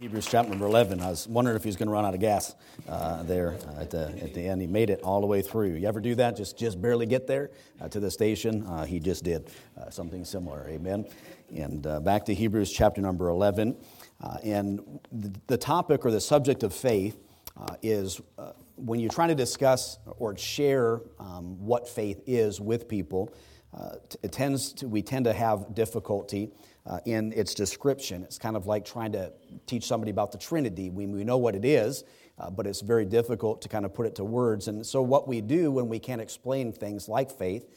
Hebrews chapter number 11. I was wondering if he was going to run out of gas there at the end. He made it all the way through. You ever do that? Just barely get there to the station? He just did something similar. Amen. And back to Hebrews chapter number 11. And the topic or the subject of faith is when you try to discuss or share what faith is with people, we tend to have difficulty in its description. It's kind of like trying to teach somebody about the Trinity. We know what it is, but it's very difficult to kind of put it to words. And so what we do when we can't explain things like faith,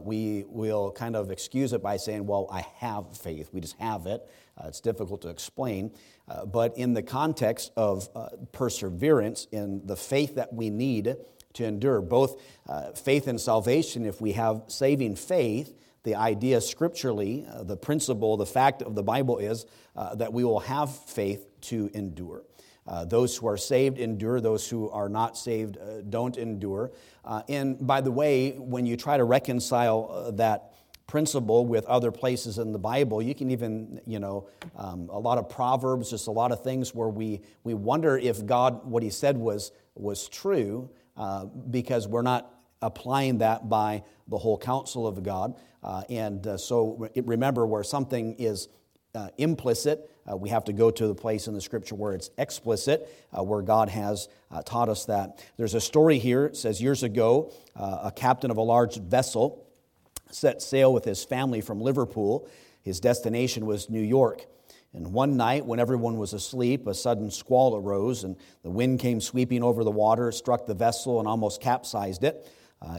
we will kind of excuse it by saying, well, I have faith. We just have it. It's difficult to explain. But in the context of perseverance, in the faith that we need to endure, both faith and salvation, if we have saving faith, the idea scripturally, the principle, the fact of the Bible is that we will have faith to endure. Those who are saved endure. Those who are not saved don't endure. And by the way, when you try to reconcile that principle with other places in the Bible, you can even, a lot of Proverbs, just a lot of things where we wonder if God, what he said was true, because we're not applying that by the whole counsel of God. So remember, where something is implicit, we have to go to the place in the Scripture where it's explicit, where God has taught us that. There's a story here. It says, years ago, a captain of a large vessel set sail with his family from Liverpool. His destination was New York. And one night, when everyone was asleep, a sudden squall arose, and the wind came sweeping over the water, struck the vessel, and almost capsized it.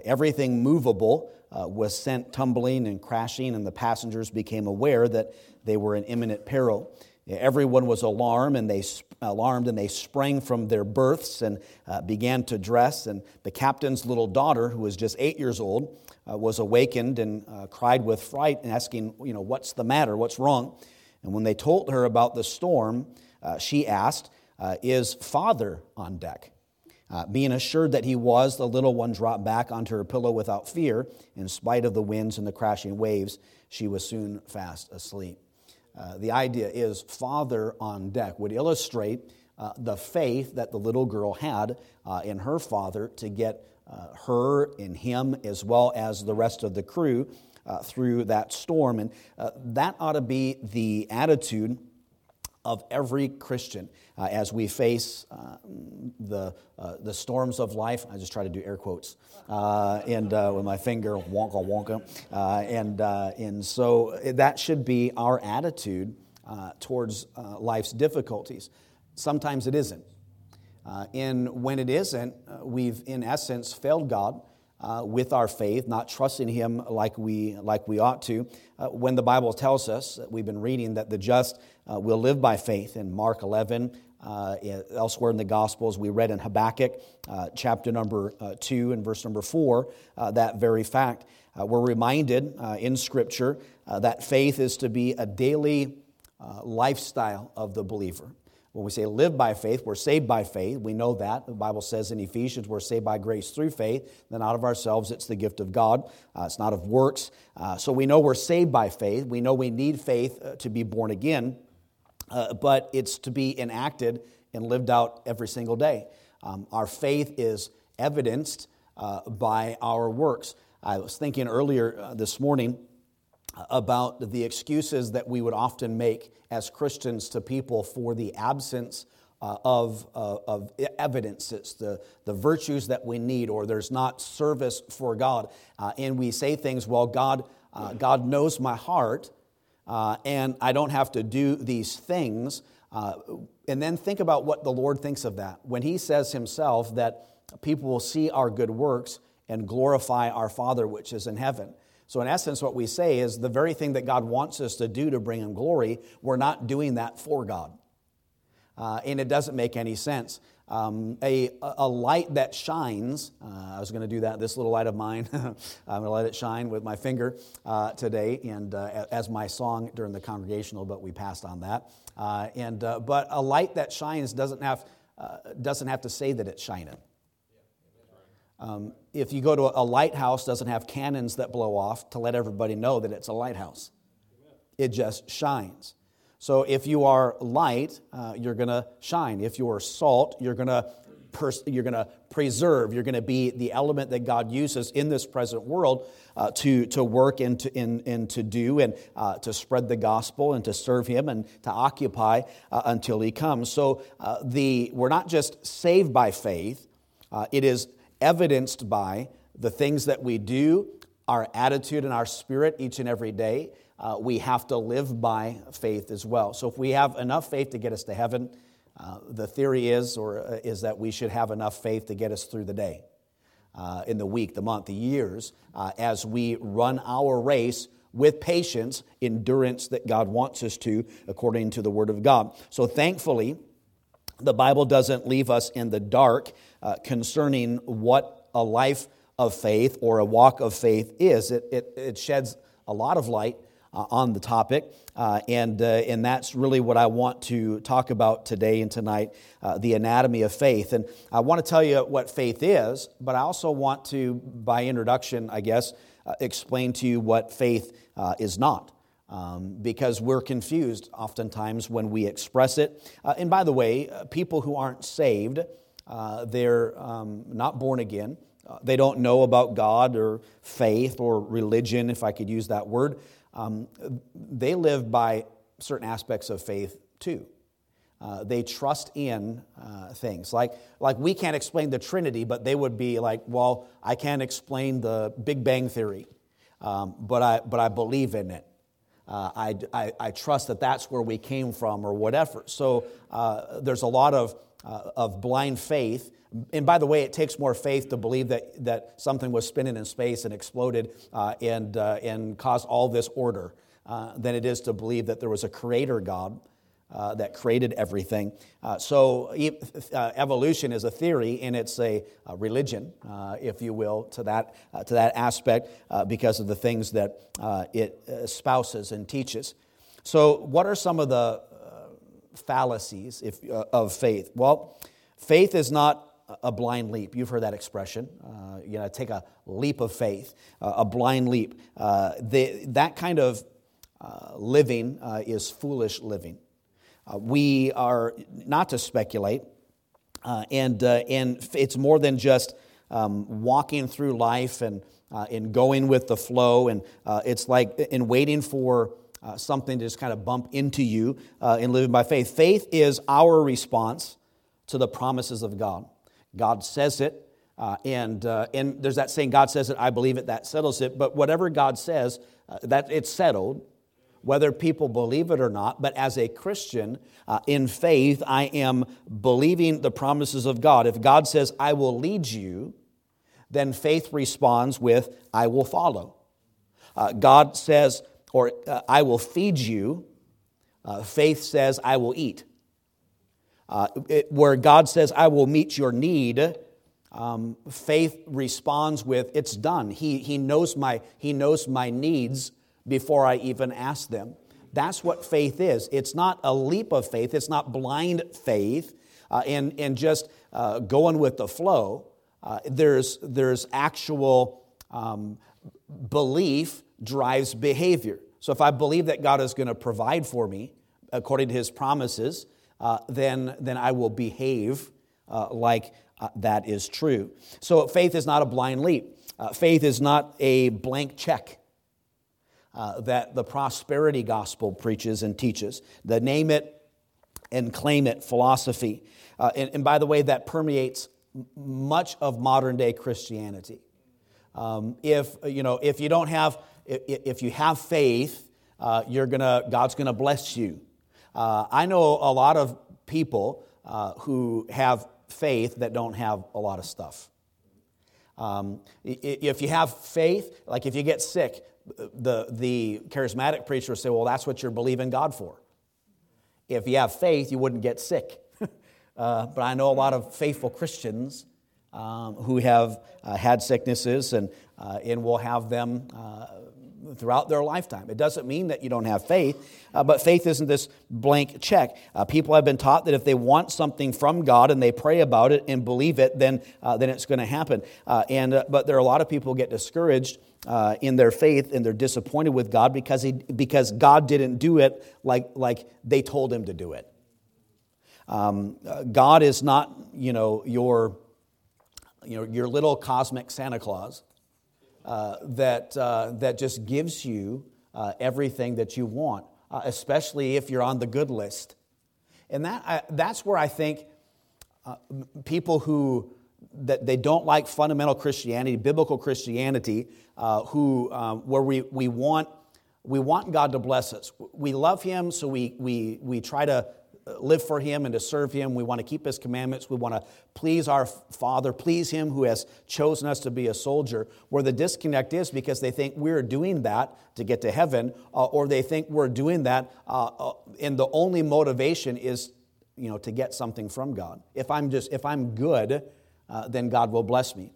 Everything movable was sent tumbling and crashing, and the passengers became aware that they were in imminent peril. Everyone was alarmed, and they sprang from their berths and began to dress. And the captain's little daughter, who was just 8 years old, was awakened and cried with fright, and asking, what's the matter? What's wrong? And when they told her about the storm, she asked, is Father on deck? Being assured that he was, the little one dropped back onto her pillow without fear. In spite of the winds and the crashing waves, she was soon fast asleep. The idea is Father on deck would illustrate the faith that the little girl had in her father to get her and him, as well as the rest of the crew, through that storm. And that ought to be the attitude of every Christian as we face the storms of life. I just try to do air quotes and with my finger, wonka. And so that should be our attitude towards life's difficulties. Sometimes it isn't. And when it isn't, we've in essence failed God with our faith, not trusting him like we ought to, when the Bible tells us, we've been reading, that the just will live by faith in Mark 11, elsewhere in the Gospels. We read in Habakkuk chapter number 2 and verse number 4, that very fact. We're reminded in Scripture that faith is to be a daily lifestyle of the believer. When we say live by faith, we're saved by faith. We know that. The Bible says in Ephesians, we're saved by grace through faith. Then out of ourselves, it's the gift of God. It's not of works. So we know we're saved by faith. We know we need faith to be born again. But it's to be enacted and lived out every single day. Our faith is evidenced by our works. I was thinking earlier this morning about the excuses that we would often make as Christians to people for the absence of evidences, the virtues that we need, or there's not service for God. And we say things, well, God knows my heart, and I don't have to do these things. And then think about what the Lord thinks of that. When he says himself that people will see our good works and glorify our Father which is in heaven. So in essence, what we say is the very thing that God wants us to do to bring him glory, we're not doing that for God. And it doesn't make any sense. A light that shines, I was going to do that, this little light of mine, I'm going to let it shine with my finger today, and as my song during the congregational, but we passed on that. But a light that shines doesn't have to say that it's shining. If you go to a lighthouse, doesn't have cannons that blow off to let everybody know that it's a lighthouse. It just shines. So if you are light, you're going to shine. If you are salt, you're going to preserve. You're going to be the element that God uses in this present world to work and to do and to spread the gospel and to serve Him and to occupy until He comes. So we're not just saved by faith. It is evidenced by the things that we do, our attitude and our spirit each and every day. We have to live by faith as well. So if we have enough faith to get us to heaven, the theory is that we should have enough faith to get us through the day, in the week, the month, the years, as we run our race with patience, endurance that God wants us to, according to the Word of God. So thankfully, the Bible doesn't leave us in the dark concerning what a life of faith or a walk of faith is. It sheds a lot of light on the topic, and that's really what I want to talk about today and tonight, the anatomy of faith. And I want to tell you what faith is, but I also want to, by introduction, I guess, explain to you what faith is not, because we're confused oftentimes when we express it. And by the way, people who aren't saved, they're not born again. They don't know about God or faith or religion, if I could use that word. They live by certain aspects of faith too. They trust in things like we can't explain the Trinity, but they would be like, well, I can't explain the Big Bang Theory, but I believe in it. I trust that that's where we came from or whatever. So there's a lot of blind faith. And by the way, it takes more faith to believe that something was spinning in space and exploded and caused all this order than it is to believe that there was a creator God that created everything. So evolution is a theory, and it's a religion, if you will, to that aspect because of the things that it espouses and teaches. So what are some of the fallacies of faith? Well, faith is not a blind leap. You've heard that expression. Take a leap of faith, a blind leap. That kind of living is foolish living. We are not to speculate, and it's more than just walking through life and going with the flow, and it's like in waiting for something to just kind of bump into you and living by faith. Faith is our response to the promises of God. God says it, and there's that saying, God says it, I believe it, that settles it. But whatever God says, that it's settled, whether people believe it or not. But as a Christian, in faith, I am believing the promises of God. If God says, I will lead you, then faith responds with, I will follow. God says, or I will feed you. Faith says, I will eat. Where God says, I will meet your need, faith responds with, it's done. He knows my needs before I even ask them. That's what faith is. It's not a leap of faith. It's not blind faith and just going with the flow. There's actual belief drives behavior. So if I believe that God is going to provide for me according to His promises, then I will behave like that is true. So faith is not a blind leap. Faith is not a blank check that the prosperity gospel preaches and teaches. The name it and claim it philosophy. And by the way, that permeates much of modern day Christianity. If you have faith, God's gonna bless you. I know a lot of people who have faith that don't have a lot of stuff. If you have faith, like if you get sick, the charismatic preacher will say, well, that's what you're believing God for. If you have faith, you wouldn't get sick. But I know a lot of faithful Christians who have had sicknesses and will have them throughout their lifetime. It doesn't mean that you don't have faith, but faith isn't this blank check. People have been taught that if they want something from God and they pray about it and believe it, then it's going to happen. But there are a lot of people who get discouraged in their faith, and they're disappointed with God because God didn't do it like they told him to do it. God is not, your little cosmic Santa Claus that just gives you everything that you want, especially if you're on the good list. And that's where I think people that they don't like fundamental Christianity, biblical Christianity, where we want God to bless us. We love Him, so we try to live for Him and to serve Him. We want to keep His commandments. We want to please our Father, please Him who has chosen us to be a soldier. Where the disconnect is because they think we're doing that to get to heaven, or they think we're doing that, and the only motivation is, to get something from God. If I'm good, then God will bless me.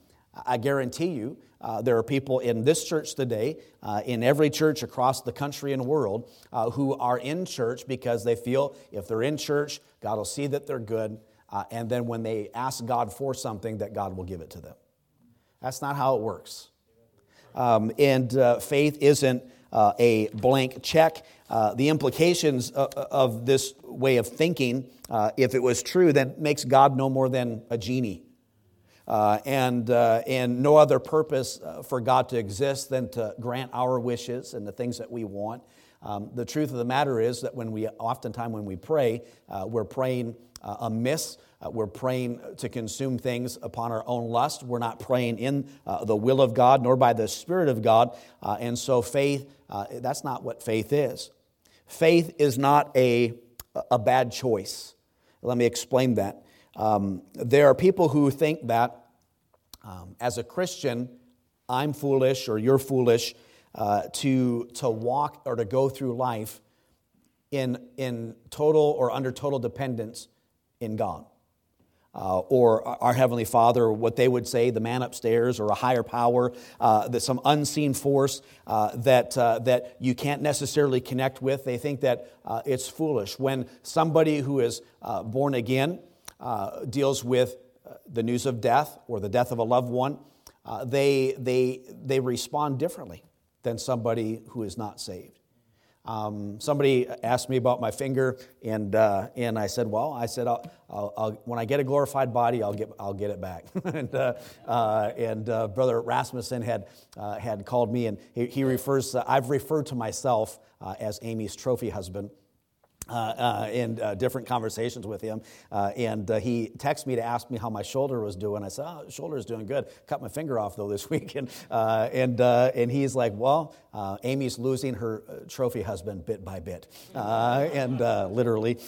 I guarantee you, there are people in this church today, in every church across the country and world, who are in church because they feel if they're in church, God will see that they're good, and then when they ask God for something, that God will give it to them. That's not how it works. Faith isn't a blank check. The implications of this way of thinking, if it was true, then makes God no more than a genie. And no other purpose for God to exist than to grant our wishes and the things that we want. The truth of the matter is that when we pray, we're praying amiss. We're praying to consume things upon our own lust. We're not praying in the will of God nor by the Spirit of God. And so faith, that's not what faith is. Faith is not a bad choice. Let me explain that. There are people who think that as a Christian, I'm foolish or you're foolish to walk or to go through life in total or under total dependence in God or our Heavenly Father, or what they would say, the man upstairs or a higher power, that some unseen force that you can't necessarily connect with. They think that it's foolish when somebody who is born again deals with the news of death or the death of a loved one, they respond differently than somebody who is not saved. Somebody asked me about my finger, and I said, I'll when I get a glorified body, I'll get it back. and Brother Rasmussen had called me, and he refers. I've referred to myself as Amy's trophy husband. In different conversations with him. And he texted me to ask me how my shoulder was doing. I said, shoulder's doing good. Cut my finger off, though, this week. And he's like, Amy's losing her trophy husband bit by bit. And literally.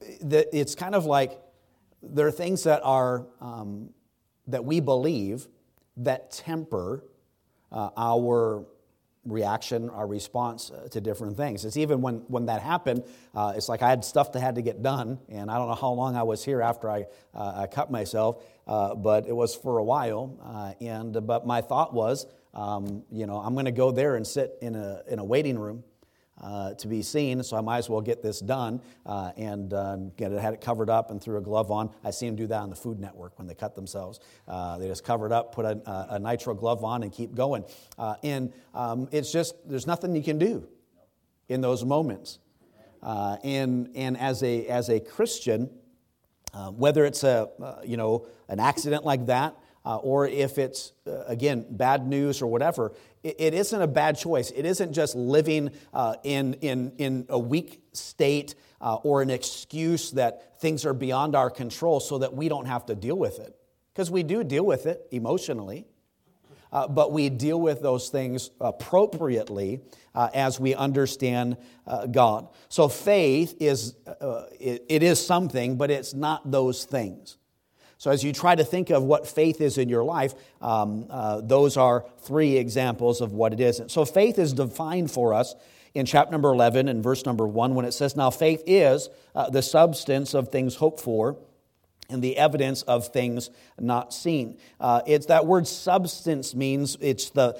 It's kind of like there are things that are, that we believe that temper our reaction, our response to different things. It's even when that happened, it's like I had stuff that had to get done, and I don't know how long I was here after I cut myself, but it was for a while. But my thought was, I'm going to go there and sit in a waiting room to be seen, so I might as well get this done and had it covered up and threw a glove on. I see them do that on the Food Network when they cut themselves. They just cover it up, put a nitrile glove on, and keep going. It's just there's nothing you can do in those moments. And as a Christian, whether it's an accident like that or if it's again bad news or whatever. It isn't a bad choice. It isn't just living in a weak state or an excuse that things are beyond our control so that we don't have to deal with it. Because we do deal with it emotionally, but we deal with those things appropriately as we understand God. So faith is, it is something, but it's not those things. So as you try to think of what faith is in your life, those are three examples of what it isn't. So faith is defined for us in chapter number 11 and verse number 1 when it says, now faith is the substance of things hoped for, and the evidence of things not seen. It's that word substance means it's the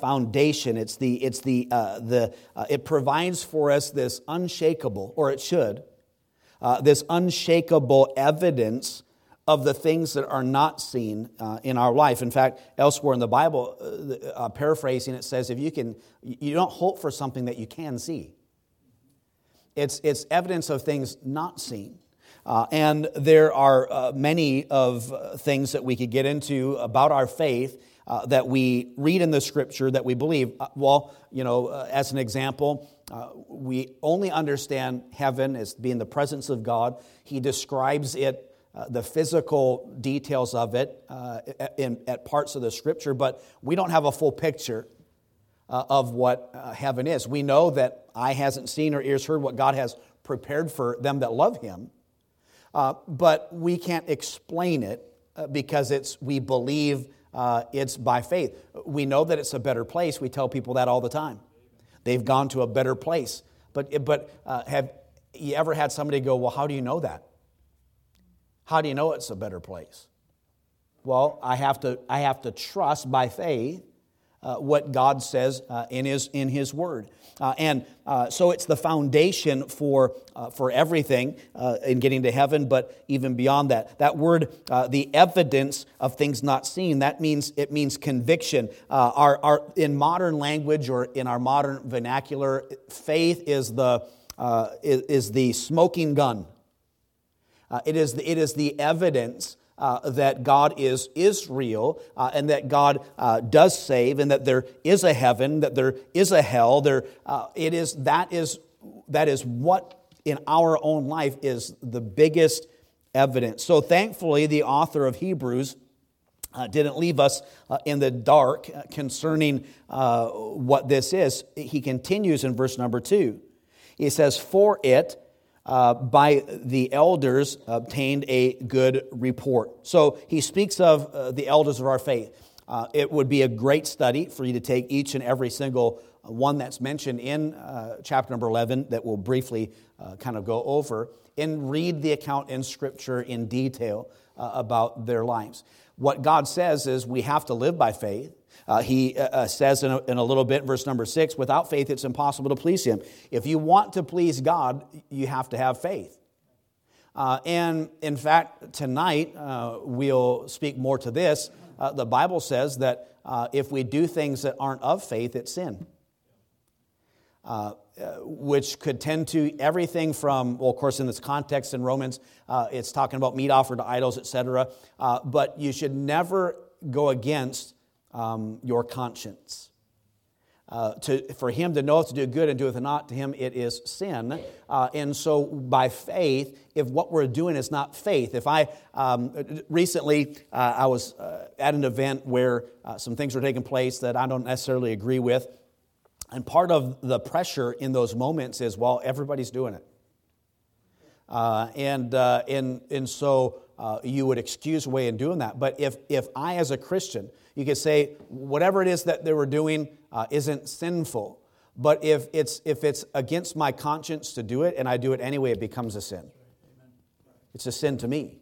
foundation. It provides for us this unshakable, or it should, this unshakable evidence of the things that are not seen in our life. In fact, elsewhere in the Bible, paraphrasing, it says, you don't hope for something that you can see. It's evidence of things not seen. And there are many of things that we could get into about our faith that we read in the Scripture that we believe. As an example, we only understand heaven as being the presence of God. He describes it, the physical details of it, at parts of the Scripture, but we don't have a full picture of what heaven is. We know that eye hasn't seen or ears heard what God has prepared for them that love Him. But we can't explain it because we believe it's by faith. We know that it's a better place. We tell people that all the time. They've gone to a better place. But have you ever had somebody go, well, how do you know that? How do you know it's a better place? Well, I have to trust by faith what God says in His Word, and so it's the foundation for everything in getting to heaven. But even beyond that, that word, the evidence of things not seen, it means conviction. Our in modern language or in our modern vernacular, faith is the smoking gun. It is the evidence that God is real, and that God does save, and that there is a heaven, that there is a hell. That is what in our own life is the biggest evidence. So thankfully, the author of Hebrews didn't leave us in the dark concerning what this is. He continues in verse number 2. He says, "For it." By the elders obtained a good report. So he speaks of the elders of our faith. It would be a great study for you to take each and every single one that's mentioned in chapter number 11 that we'll briefly kind of go over, and read the account in Scripture in detail about their lives. What God says is we have to live by faith. He says in a little bit, verse number 6, without faith it's impossible to please Him. If you want to please God, you have to have faith. And in fact, tonight, we'll speak more to this. The Bible says that if we do things that aren't of faith, it's sin. Which could tend to everything from, well, of course, in this context in Romans, it's talking about meat offered to idols, etc. But you should never go against your conscience. For him to knoweth to do good and doeth not, to him it is sin. And so by faith, if what we're doing is not faith, if recently I was at an event where some things were taking place that I don't necessarily agree with, and part of the pressure in those moments is, well, everybody's doing it. So you would excuse away in doing that. But if I, as a Christian, you could say whatever it is that they were doing isn't sinful. But if it's against my conscience to do it and I do it anyway, it becomes a sin. It's a sin to me.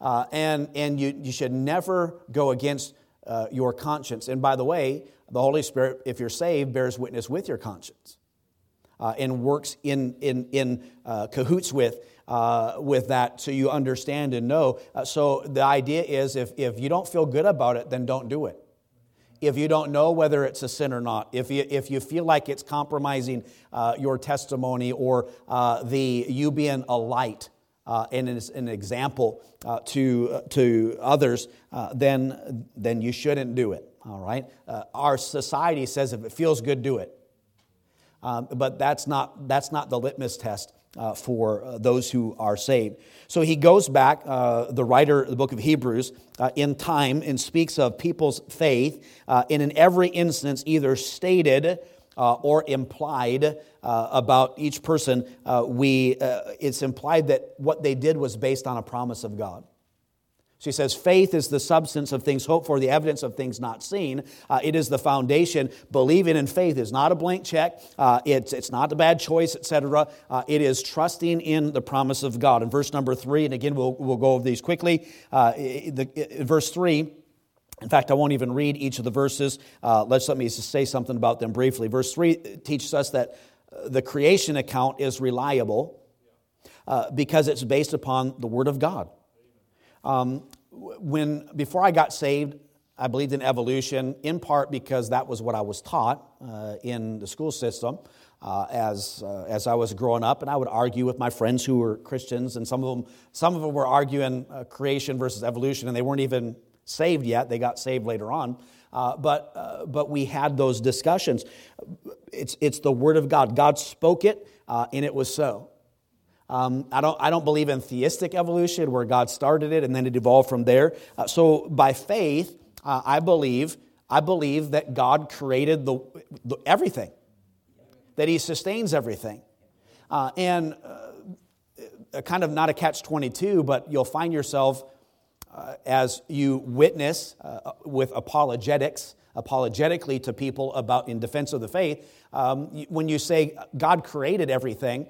And you should never go against your conscience. And by the way, the Holy Spirit, if you're saved, bears witness with your conscience and works in cahoots with that, so you understand and know. So the idea is if you don't feel good about it, then don't do it. If you don't know whether it's a sin or not, if you feel like it's compromising your testimony or you being a light and as an example to others, then you shouldn't do it. All right? Our society says if it feels good, do it. But that's not the litmus test for those who are saved. So he goes back, the writer of the book of Hebrews, in time and speaks of people's faith, and in every instance either stated or implied about each person. It's implied that what they did was based on a promise of God. She says, faith is the substance of things hoped for, the evidence of things not seen. It is the foundation. Believing in faith is not a blank check. It's not a bad choice, etc. It is trusting in the promise of God. In verse number 3, and again, we'll go over these quickly. Verse 3, in fact, I won't even read each of the verses. Let me just say something about them briefly. Verse 3 teaches us that the creation account is reliable because it's based upon the Word of God. Before I got saved, I believed in evolution in part because that was what I was taught in the school system as I was growing up, and I would argue with my friends who were Christians, and some of them were arguing creation versus evolution, and they weren't even saved yet; they got saved later on. But we had those discussions. It's the Word of God. God spoke it, and it was so. I don't believe in theistic evolution where God started it and then it evolved from there. So by faith, I believe that God created the everything, that He sustains everything, and kind of not a catch-22, but you'll find yourself as you witness with apologetically to people about in defense of the faith, when you say God created everything.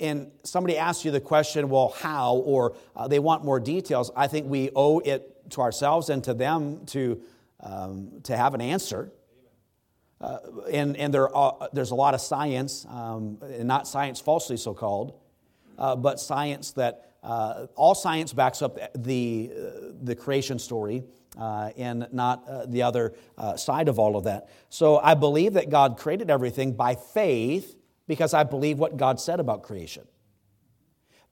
And somebody asks you the question, well, how, or they want more details, I think we owe it to ourselves and to them to have an answer. There's a lot of science, and not science falsely so-called, but science that all science backs up the creation story and not the other side of all of that. So I believe that God created everything by faith, because I believe what God said about creation.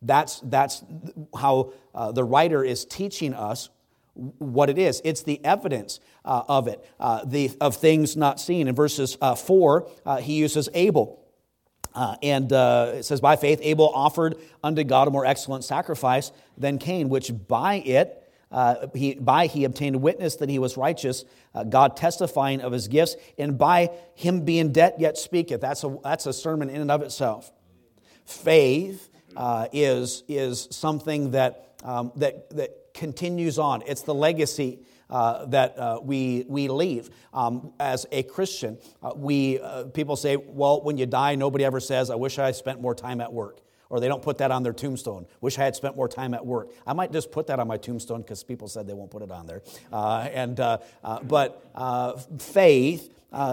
That's how the writer is teaching us what it is. It's the evidence of it, of things not seen. In verses 4, he uses Abel. And it says, by faith, Abel offered unto God a more excellent sacrifice than Cain, which by it, he obtained witness that he was righteous, God testifying of his gifts, and by him being dead yet speaketh. That's a sermon in and of itself. Faith is something that continues on. It's the legacy that we leave as a Christian. People say, well, when you die, nobody ever says, "I wish I spent more time at work." Or they don't put that on their tombstone. Wish I had spent more time at work. I might just put that on my tombstone because people said they won't put it on there. But faith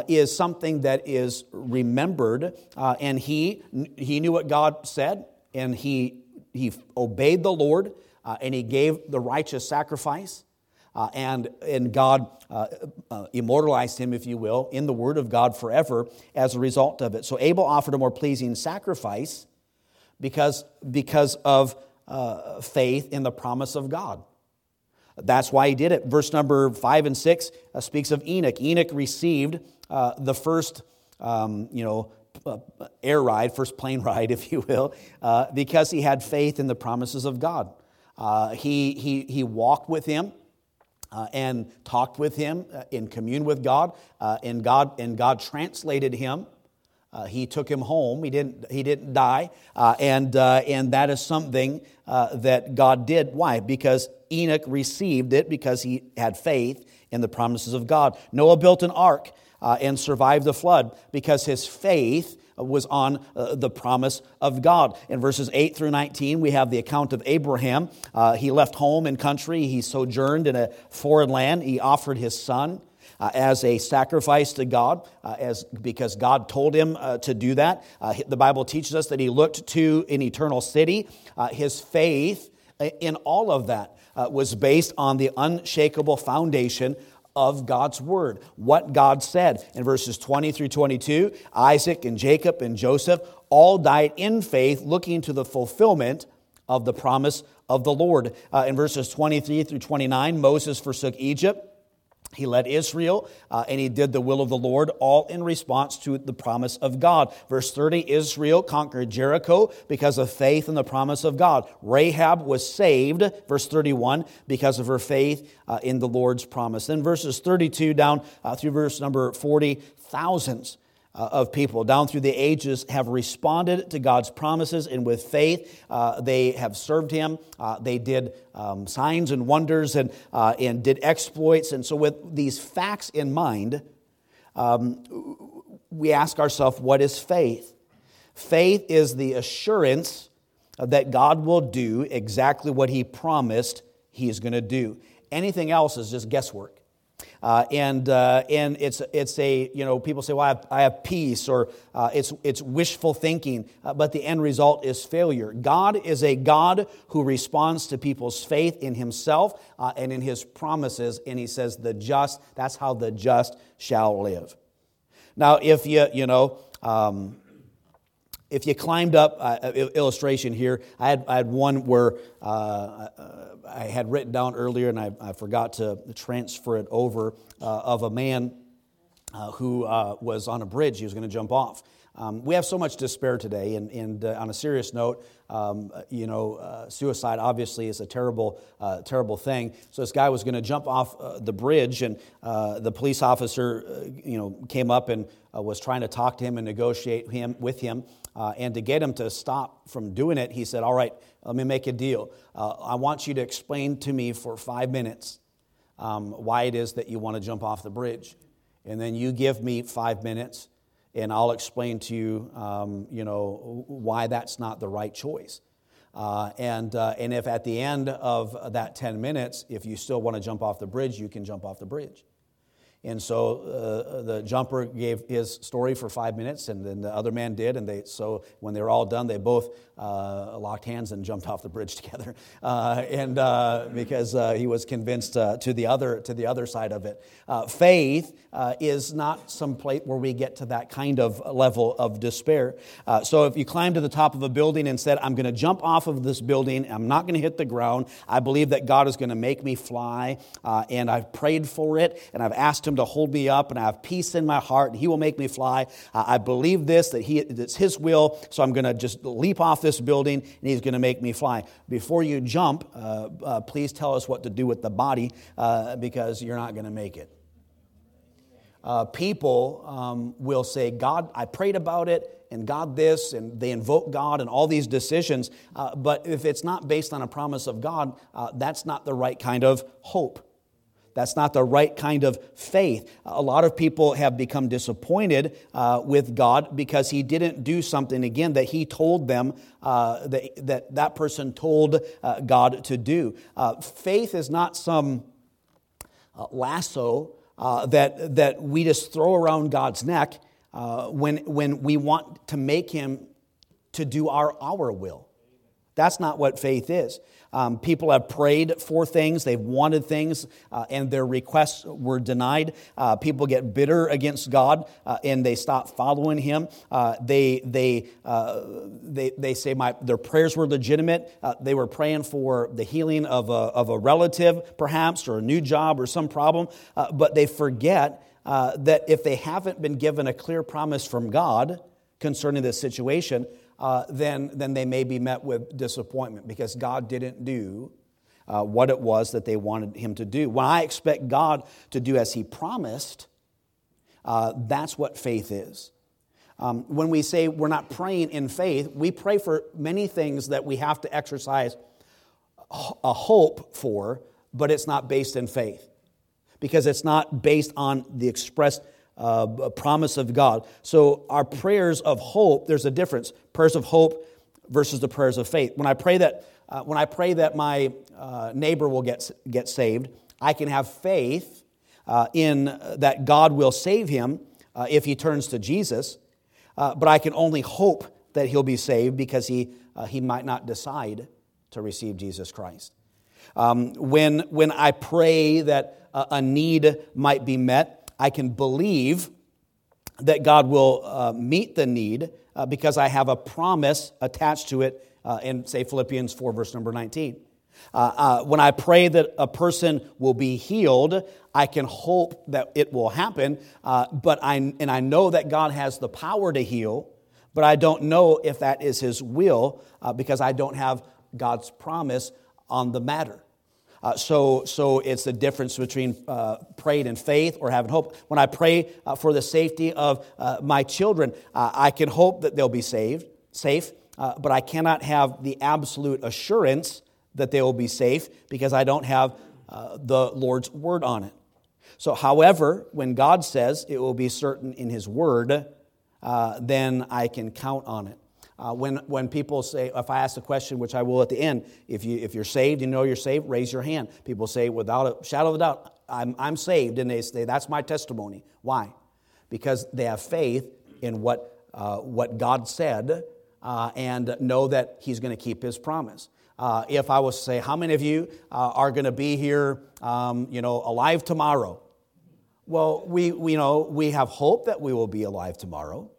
is something that is remembered. And he knew what God said, and he obeyed the Lord, and he gave the righteous sacrifice. And God immortalized him, if you will, in the Word of God forever as a result of it. So Abel offered a more pleasing sacrifice, because of faith in the promise of God. That's why he did it. Verse number 5 and 6 speaks of Enoch. Enoch received the first, air ride, first plane ride, if you will, because he had faith in the promises of God. He walked with him. And talked with him, in commune with God, and God translated him. He took him home. He didn't die, and that is something that God did. Why? Because Enoch received it because he had faith in the promises of God. Noah built an ark and survived the flood because his faith was on the promise of God. In verses 8 through 19, we have the account of Abraham. He left home and country. He sojourned in a foreign land. He offered his son as a sacrifice to God, because God told him to do that. The Bible teaches us that he looked to an eternal city. His faith in all of that was based on the unshakable foundation of God's Word, what God said. In verses 20 through 22, Isaac and Jacob and Joseph all died in faith, looking to the fulfillment of the promise of the Lord. In verses 23 through 29, Moses forsook Egypt. He led Israel, and he did the will of the Lord, all in response to the promise of God. Verse 30, Israel conquered Jericho because of faith in the promise of God. Rahab was saved, verse 31, because of her faith in the Lord's promise. Then verses 32 down through verse number 40, thousands of people down through the ages have responded to God's promises, and with faith they have served Him. They did signs and wonders and did exploits. And so with these facts in mind, we ask ourselves, what is faith? Faith is the assurance that God will do exactly what He promised He is going to do. Anything else is just guesswork. And it's a, you know, people say, well, I have peace, or it's wishful thinking, but the end result is failure. God is a God who responds to people's faith in Himself and in His promises, and He says that's how the just shall live. Now, if if you climbed up, illustration here, I had one where I had written down earlier, and I forgot to transfer it over, of a man who was on a bridge. He was going to jump off. We have so much despair today, and on a serious note, suicide obviously is a terrible thing. So this guy was going to jump off the bridge, and the police officer, came up and was trying to talk to him and negotiate with him. And to get him to stop from doing it, he said, all right, let me make a deal. I want you to explain to me for 5 minutes why it is that you want to jump off the bridge. And then you give me 5 minutes, and I'll explain to you, why that's not the right choice. And if at the end of that 10 minutes, if you still want to jump off the bridge, you can jump off the bridge. And so the jumper gave his story for 5 minutes, and then the other man did. And so when they were all done, they both locked hands and jumped off the bridge together, because he was convinced to the other side of it. Faith is not some place where we get to that kind of level of despair. So if you climb to the top of a building and said, "I'm going to jump off of this building. I'm not going to hit the ground. I believe that God is going to make me fly, and I've prayed for it, and I've asked Him to hold me up, and I have peace in my heart, and He will make me fly. I believe it's His will, so I'm going to just leap off this building, and He's going to make me fly." Before you jump, please tell us what to do with the body, because you're not going to make it. People will say, "God, I prayed about it, and God this," and they invoke God and all these decisions, but if it's not based on a promise of God, that's not the right kind of hope. That's not the right kind of faith. A lot of people have become disappointed with God because He didn't do something, again, that He told them, that person told God to do. Faith is not some lasso that we just throw around God's neck when we want to make Him to do our will. That's not what faith is. People have prayed for things, they've wanted things, and their requests were denied. People get bitter against God, and they stop following Him. They say their prayers were legitimate. They were praying for the healing of a relative, perhaps, or a new job, or some problem, but they forget that if they haven't been given a clear promise from God concerning this situation, then they may be met with disappointment because God didn't do what it was that they wanted Him to do. When I expect God to do as He promised, that's what faith is. When we say we're not praying in faith, we pray for many things that we have to exercise a hope for, but it's not based in faith because it's not based on the expressed a promise of God. So our prayers of hope, there's a difference. Prayers of hope versus the prayers of faith. When I pray that my neighbor will get saved, I can have faith in that God will save him if he turns to Jesus. But I can only hope that he'll be saved because he might not decide to receive Jesus Christ. When I pray that a need might be met, I can believe that God will meet the need because I have a promise attached to it in, say, Philippians 4, verse number 19. When I pray that a person will be healed, I can hope that it will happen, but I know that God has the power to heal, but I don't know if that is His will because I don't have God's promise on the matter. So it's the difference between praying in faith or having hope. When I pray for the safety of my children, I can hope that they'll be safe, but I cannot have the absolute assurance that they will be safe because I don't have the Lord's word on it. So, however, when God says it will be certain in His word, then I can count on it. When people say, if I ask the question, which I will at the end, if you're saved, you know you're saved, raise your hand. People say, without a shadow of a doubt, I'm saved, and they say, that's my testimony. Why? Because they have faith in what God said and know that He's going to keep His promise. If I was to say, how many of you are going to be here, alive tomorrow? Well, we have hope that we will be alive tomorrow,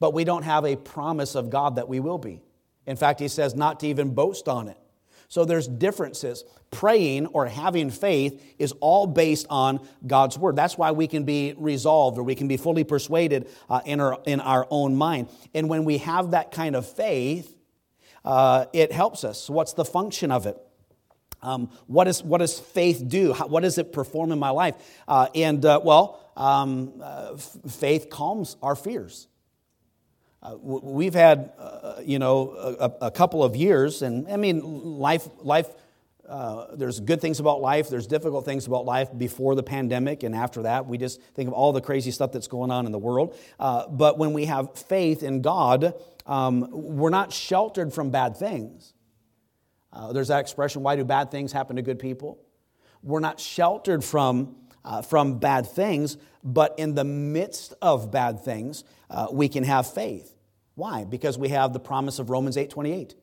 but we don't have a promise of God that we will be. In fact, He says not to even boast on it. So there's differences. Praying or having faith is all based on God's word. That's why we can be resolved or we can be fully persuaded in our own mind. And when we have that kind of faith, it helps us. What's the function of it? What does faith do? What does it perform in my life? Faith calms our fears. We've had, a couple of years, and I mean, life. There's good things about life. There's difficult things about life before the pandemic and after that. We just think of all the crazy stuff that's going on in the world. But when we have faith in God, we're not sheltered from bad things. There's that expression, why do bad things happen to good people? We're not sheltered from bad things, but in the midst of bad things, we can have faith. Why? Because we have the promise of Romans 8:28.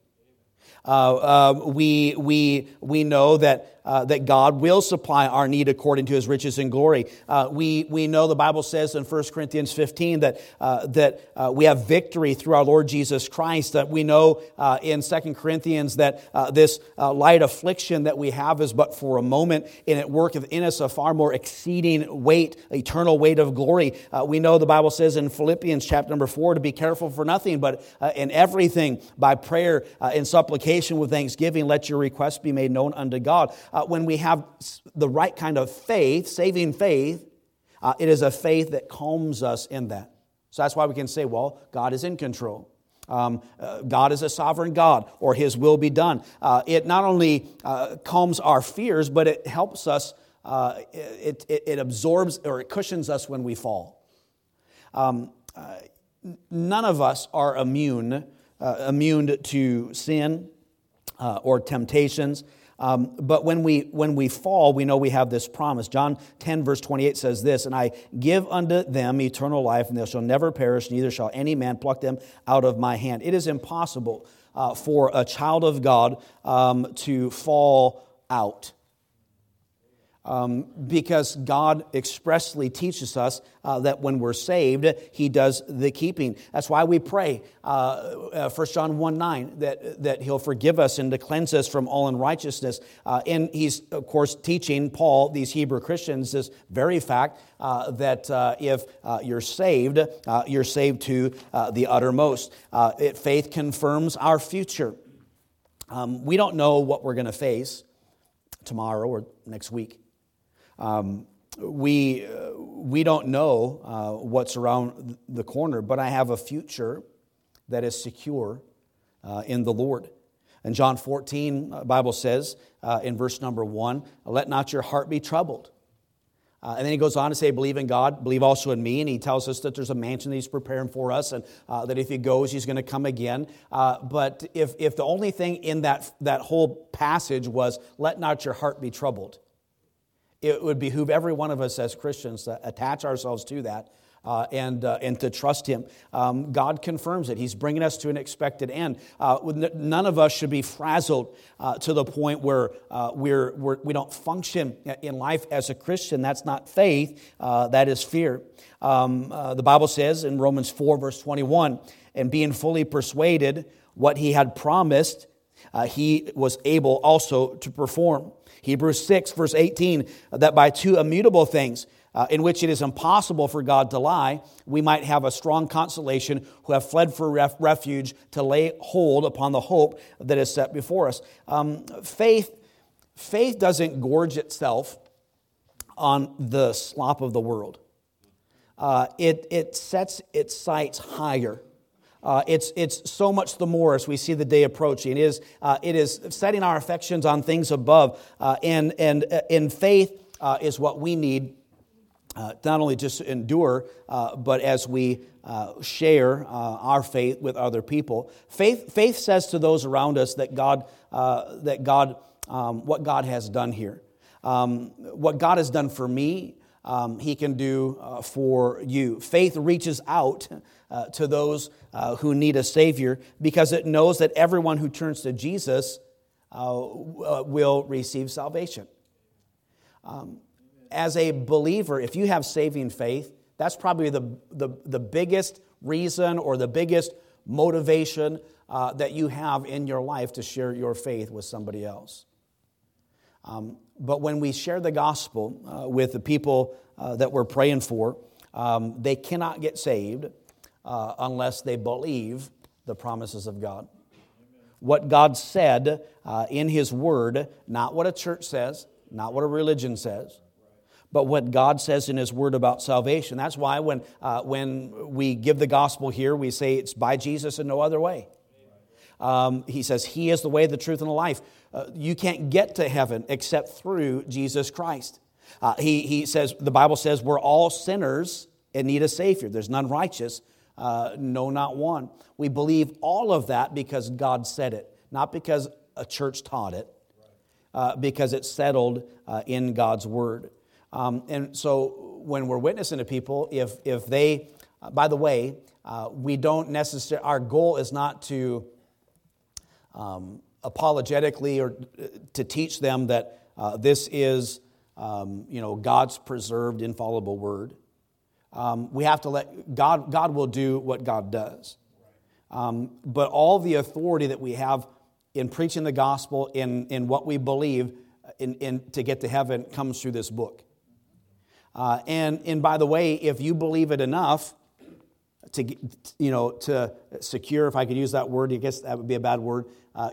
We know that God will supply our need according to His riches and glory. We know the Bible says in 1 Corinthians 15 that we have victory through our Lord Jesus Christ. That we know in 2 Corinthians that this light affliction that we have is but for a moment, and it worketh in us a far more exceeding weight, eternal weight of glory. We know the Bible says in Philippians chapter number 4 to be careful for nothing, but in everything by prayer and supplication with thanksgiving let your requests be made known unto God. When we have the right kind of faith, saving faith, it is a faith that calms us in that. So that's why we can say, well, God is in control. God is a sovereign God, or His will be done. It not only calms our fears, but it helps us, it absorbs or it cushions us when we fall. None of us are immune to sin or temptations. But when we fall, we know we have this promise. John 10, verse 28 says this, and I give unto them eternal life, and they shall never perish, neither shall any man pluck them out of my hand. It is impossible for a child of God to fall out. Because God expressly teaches us that when we're saved, He does the keeping. That's why we pray, 1 John 1:9, that He'll forgive us and to cleanse us from all unrighteousness. And He's, of course, teaching Paul, these Hebrew Christians, this very fact that if you're saved to the uttermost. Faith confirms our future. We don't know what we're going to face tomorrow or next week. We don't know what's around the corner, but I have a future that is secure in the Lord. And John 14, the Bible says in verse number 1, let not your heart be troubled. And then he goes on to say, believe in God, believe also in me. And he tells us that there's a mansion that He's preparing for us, and that if He goes, He's going to come again. But if the only thing in that whole passage was, let not your heart be troubled, it would behoove every one of us as Christians to attach ourselves to that and to trust Him. God confirms it. He's bringing us to an expected end. None of us should be frazzled to the point where we don't function in life as a Christian. That's not faith. That is fear. The Bible says in Romans 4, verse 21, and being fully persuaded what He had promised, He was able also to perform. Hebrews 6, verse 18, that by two immutable things, in which it is impossible for God to lie, we might have a strong consolation who have fled for refuge to lay hold upon the hope that is set before us. Faith Faith doesn't gorge itself on the slop of the world. It sets its sights higher. It's so much the more as we see the day approaching. It is setting our affections on things above, and faith is what we need not only just to endure, but as we share our faith with other people. Faith says to those around us that what God has done here, what God has done for me, He can do for you. Faith reaches out to those who need a Savior because it knows that everyone who turns to Jesus will receive salvation. As a believer, if you have saving faith, that's probably the biggest reason or the biggest motivation that you have in your life to share your faith with somebody else. But when we share the gospel with the people that we're praying for, they cannot get saved unless they believe the promises of God. What God said in His Word, not what a church says, not what a religion says, but what God says in His Word about salvation. That's why when we give the gospel here, we say it's by Jesus and no other way. He says He is the way, the truth, and the life. You can't get to heaven except through Jesus Christ. He says, the Bible says, we're all sinners and need a Savior. There's none righteous, no, not one. We believe all of that because God said it, not because a church taught it, because it's settled in God's Word. And so when we're witnessing to people, if they, by the way, we don't necessarily, our goal is not to apologetically or to teach them that this is, God's preserved, infallible Word. We have to let God will do what God does. But all the authority that we have in preaching the gospel, in what we believe, in to get to heaven comes through this book. And by the way, if you believe it enough to secure, if I could use that word, I guess that would be a bad word.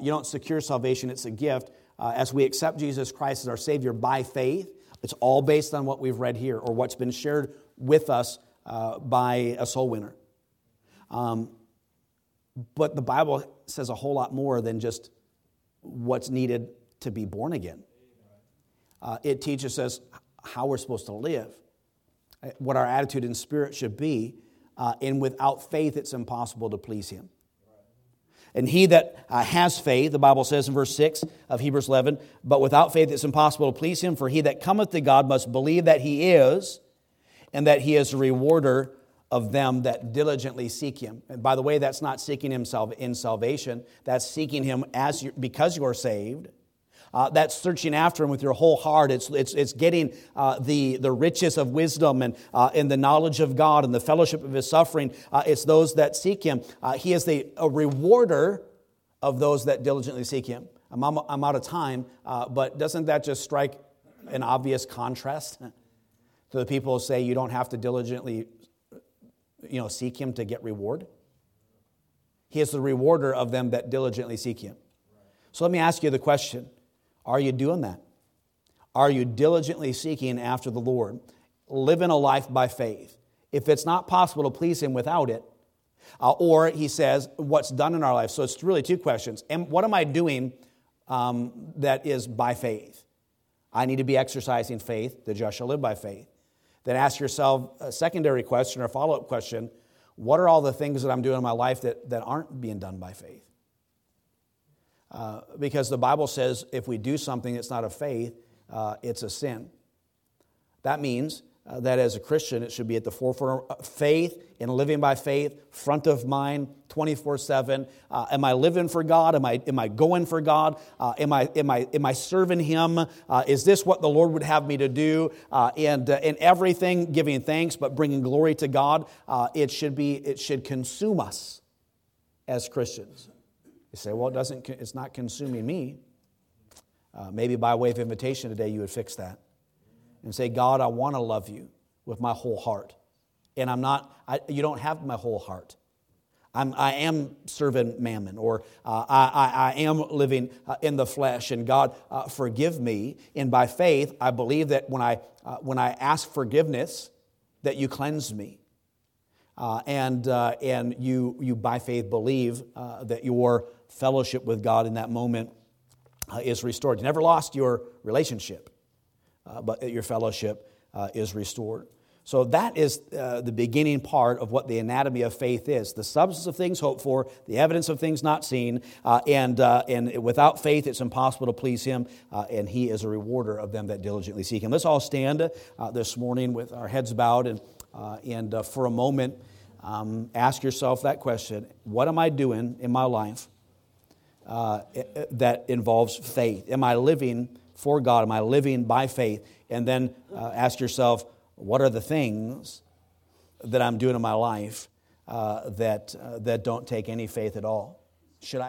You don't secure salvation, it's a gift. As we accept Jesus Christ as our Savior by faith, it's all based on what we've read here or what's been shared with us by a soul winner. But the Bible says a whole lot more than just what's needed to be born again. It teaches us how we're supposed to live, what our attitude and spirit should be, and without faith it's impossible to please Him. And he that has faith, the Bible says in verse 6 of Hebrews 11, but without faith it's impossible to please Him, for he that cometh to God must believe that He is, and that He is a rewarder of them that diligently seek Him. And by the way, that's not seeking Him in salvation, that's seeking Him because you are saved. That's searching after Him with your whole heart. It's getting the riches of wisdom and the knowledge of God and the fellowship of His suffering. It's those that seek Him. He is a rewarder of those that diligently seek Him. I'm out of time, but doesn't that just strike an obvious contrast to the people who say you don't have to diligently, seek Him to get reward? He is the rewarder of them that diligently seek Him. So let me ask you the question. Are you doing that? Are you diligently seeking after the Lord? Living a life by faith. If it's not possible to please Him without it, or He says, what's done in our life? So it's really two questions. And what am I doing that is by faith? I need to be exercising faith that I shall live by faith. Then ask yourself a secondary question or follow-up question. What are all the things that I'm doing in my life that aren't being done by faith? Because the Bible says if we do something that's not of faith, it's a sin. That means that as a Christian, it should be at the forefront of faith and living by faith, front of mind, 24/7. Am I living for God? Am I going for God? Am I serving Him? Is this what the Lord would have me to do? And everything, giving thanks, but bringing glory to God. It should consume us as Christians. You say, well, it's not consuming me. Maybe by way of invitation today, you would fix that and say, God, I want to love You with my whole heart. And you don't have my whole heart. I am serving mammon, or I am living in the flesh, and God, forgive me. And by faith, I believe that when I ask forgiveness, that you cleanse me, and you by faith believe that your fellowship with God in that moment is restored. You never lost your relationship, but your fellowship is restored. So that is the beginning part of what the anatomy of faith is: the substance of things hoped for, the evidence of things not seen, and without faith it's impossible to please Him, and He is a rewarder of them that diligently seek Him. Let's all stand this morning with our heads bowed, and for a moment ask yourself that question: what am I doing in my life that involves faith? Am I living for God? Am I living by faith? And then ask yourself, what are the things that I'm doing in my life that don't take any faith at all? Should I?